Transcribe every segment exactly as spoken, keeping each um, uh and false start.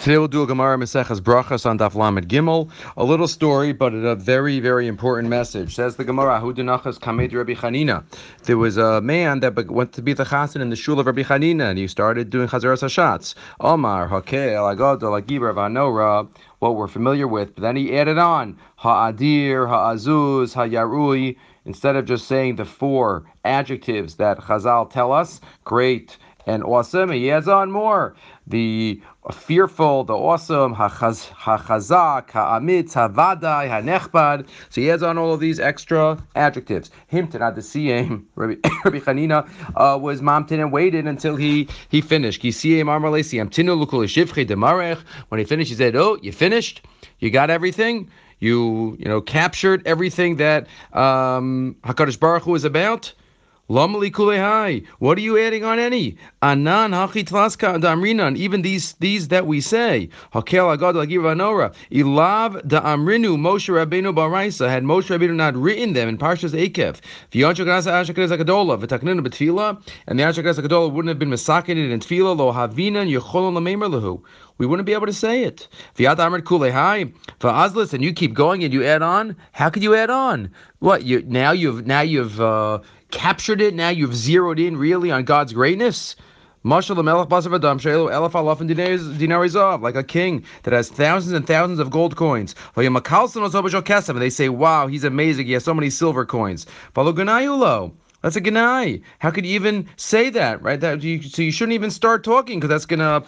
Today we'll do a Gemara Maseches Brachos on Daf Lamed Gimel. A little story, but a very, very important message. Says the Gemara, Hu denachas kamed Rabbi Chanina. There was a man that went to be the Chazzan in the shul of Rabbi Chanina, and he started doing Chazaras Hashatz. Omar, Hakel, Agadol, Agibra, Vanora, what we're familiar with. But then he added on, Ha'adir, Ha'azuz, Ha'yarui. Instead of just saying the four adjectives that Chazal tell us, great and awesome, he adds on more. The fearful, the awesome, hachazak, ha'amitz, ha'vadai, ha'nechbad. So he adds on all of these extra adjectives. Himtin ad the siyem, Rabbi Chanina uh, was mamtin and waited until he he finished. When he finished, he said, "Oh, you finished? You got everything? You you know captured everything that um, Hakadosh Baruch Hu is about." Lamali kulehai. What are you adding on any? Anan hachitlaska damrinan. Even these these that we say. Hakel agad lagivanora. Ilav da'amrinu Moshe Rabbeinu baraisa. Had Moshe Rabbeinu not written them in Parshas Akef, v'yanchagrasa Ashachadiz HaGadola v'takninu b'tfila, and the Ashachadiz HaGadola wouldn't have been mesaketed in tfila lo havinan yecholon lamemer lehu. We wouldn't be able to say it. V'yadamrit kulehai v'azlis, and you keep going and you add on. How could you add on? What you now you've now you've. Uh, captured it, now you've zeroed in really on God's greatness. Like a king that has thousands and thousands of gold coins. And they say, wow, he's amazing, he has so many silver coins. That's a gnai. How could you even say that, right? That you, so you shouldn't even start talking, because that's going to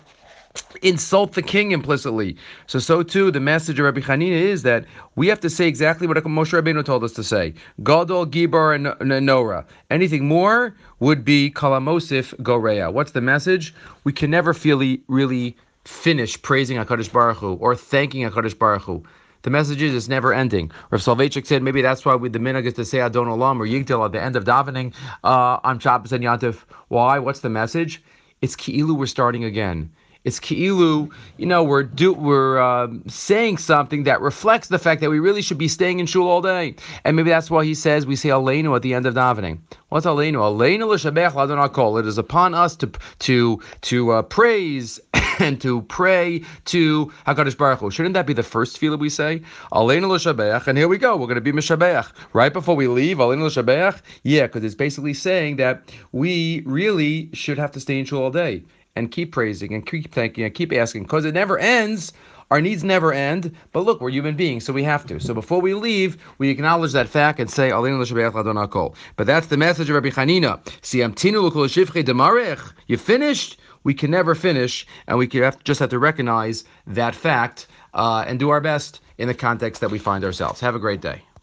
insult the king implicitly. So, so too, the message of Rabbi Chanina is that we have to say exactly what Moshe Rabbeinu told us to say. Gadol, Gibar, and Nora. Anything more would be Kalamosif, Goreya. What's the message? We can never really, really finish praising HaKadosh Baruch Hu or thanking HaKadosh Baruch Hu. The message is it's never ending. Rav Salvechik said maybe that's why we, the minhag is to say Adon Olam or Yigdil at the end of davening uh, on Shabbos and Yom Tov. Why? What's the message? It's Ki'ilu, we're starting again. It's Ki'ilu, you know, we're do, we're uh, saying something that reflects the fact that we really should be staying in shul all day. And maybe that's why he says we say Aleinu at the end of davening. What's Aleinu? Aleinu L'shabeach l'Adon HaKol. It is upon us to to to uh, praise and to pray to HaKadosh Baruch Hu. Shouldn't that be the first tefillah we say? Aleinu L'shabeach, and here we go. We're going to be Meshabach. Right before we leave, Aleinu L'shabeach? Yeah, because it's basically saying that we really should have to stay in shul all day. And keep praising and keep thanking and keep asking, because it never ends. Our needs never end. But look, we're human beings, so we have to. So before we leave, we acknowledge that fact and say, Aleinu L'shabeach l'Adon HaKol. But that's the message of Rabbi Chanina. You finished? We can never finish, and we have, just have to recognize that fact uh, and do our best in the context that we find ourselves. Have a great day.